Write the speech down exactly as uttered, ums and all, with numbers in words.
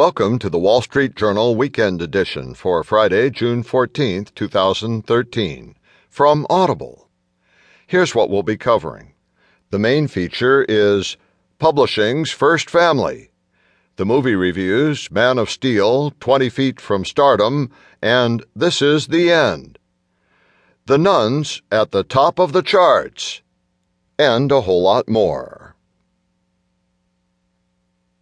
Welcome to the Wall Street Journal Weekend Edition for Friday, June fourteenth, twenty thirteen, from Audible. Here's what we'll be covering. The main feature is Publishing's First Family. The movie reviews Man of Steel, twenty feet from Stardom, and This Is the End. The nuns at the top of the charts. And a whole lot more.